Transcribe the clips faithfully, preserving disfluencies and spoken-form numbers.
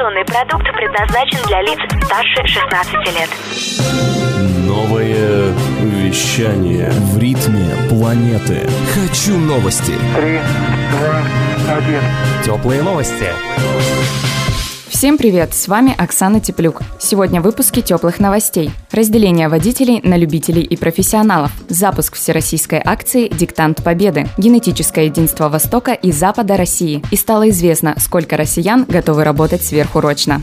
информационный продукт предназначен для лиц старше шестнадцати лет. Новое вещание в ритме планеты. Хочу новости. Три, два, один. Теплые новости. Всем привет, с вами Оксана Теплюк. Сегодня в выпуске теплых новостей. Разделение водителей на любителей и профессионалов. Запуск всероссийской акции «Диктант Победы». Генетическое единство Востока и Запада России. И стало известно, сколько россиян готовы работать сверхурочно.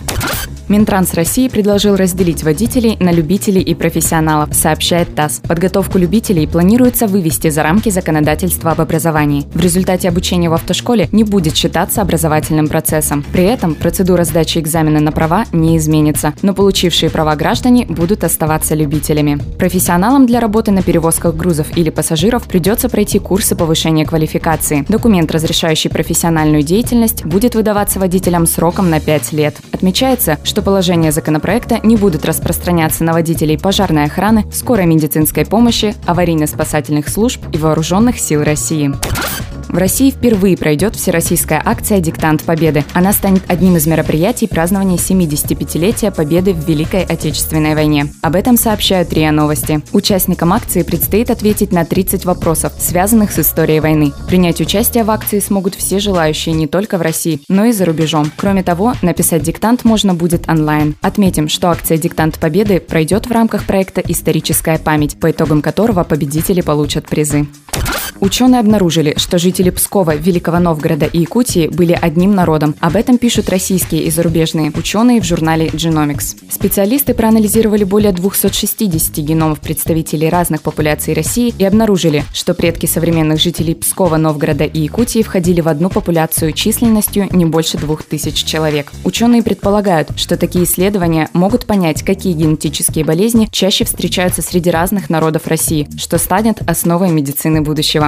Минтранс России предложил разделить водителей на любителей и профессионалов, сообщает ТАСС. Подготовку любителей планируется вывести за рамки законодательства об образовании. В результате обучения в автошколе не будет считаться образовательным процессом. При этом процедура сдачи экзамена на права не изменится, но получившие права граждане будут оставаться любителями. Профессионалам для работы на перевозках грузов или пассажиров придется пройти курсы повышения квалификации. Документ, разрешающий профессиональную деятельность, будет выдаваться водителям сроком на пять лет. Отмечается, что что положения законопроекта не будут распространяться на водителей пожарной охраны, скорой медицинской помощи, аварийно-спасательных служб и вооруженных сил России. В России впервые пройдет всероссийская акция «Диктант Победы». Она станет одним из мероприятий празднования семидесятипятилетия Победы в Великой Отечественной войне. Об этом сообщают РИА Новости. Участникам акции предстоит ответить на тридцать вопросов, связанных с историей войны. Принять участие в акции смогут все желающие не только в России, но и за рубежом. Кроме того, написать диктант можно будет онлайн. Отметим, что акция «Диктант Победы» пройдет в рамках проекта «Историческая память», по итогам которого победители получат призы. Ученые обнаружили, что жители Пскова, Великого Новгорода и Якутии были одним народом. Об этом пишут российские и зарубежные ученые в журнале Genomics. Специалисты проанализировали более двухсот шестидесяти геномов представителей разных популяций России и обнаружили, что предки современных жителей Пскова, Новгорода и Якутии входили в одну популяцию численностью не больше двух тысяч человек. Ученые предполагают, что такие исследования могут понять, какие генетические болезни чаще встречаются среди разных народов России, что станет основой медицины будущего.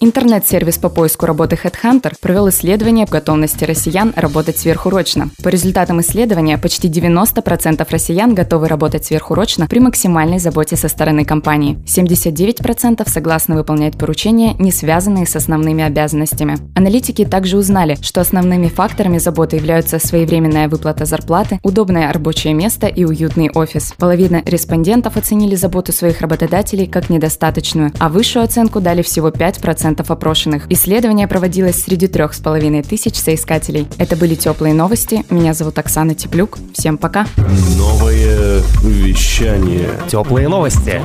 Интернет-сервис по поиску работы HeadHunter провел исследование о готовности россиян работать сверхурочно. По результатам исследования почти девяносто процентов россиян готовы работать сверхурочно при максимальной заботе со стороны компании. семьдесят девять процентов согласны выполнять поручения, не связанные с основными обязанностями. Аналитики также узнали, что основными факторами заботы являются своевременная выплата зарплаты, удобное рабочее место и уютный офис. Половина респондентов оценили заботу своих работодателей как недостаточную, а высшую оценку дали всего пять процентов. Опрошенных. Исследование проводилось среди трех с половиной тысяч соискателей. Это были теплые новости. Меня зовут Оксана Теплюк. Всем пока. Новое вещание. Теплые новости.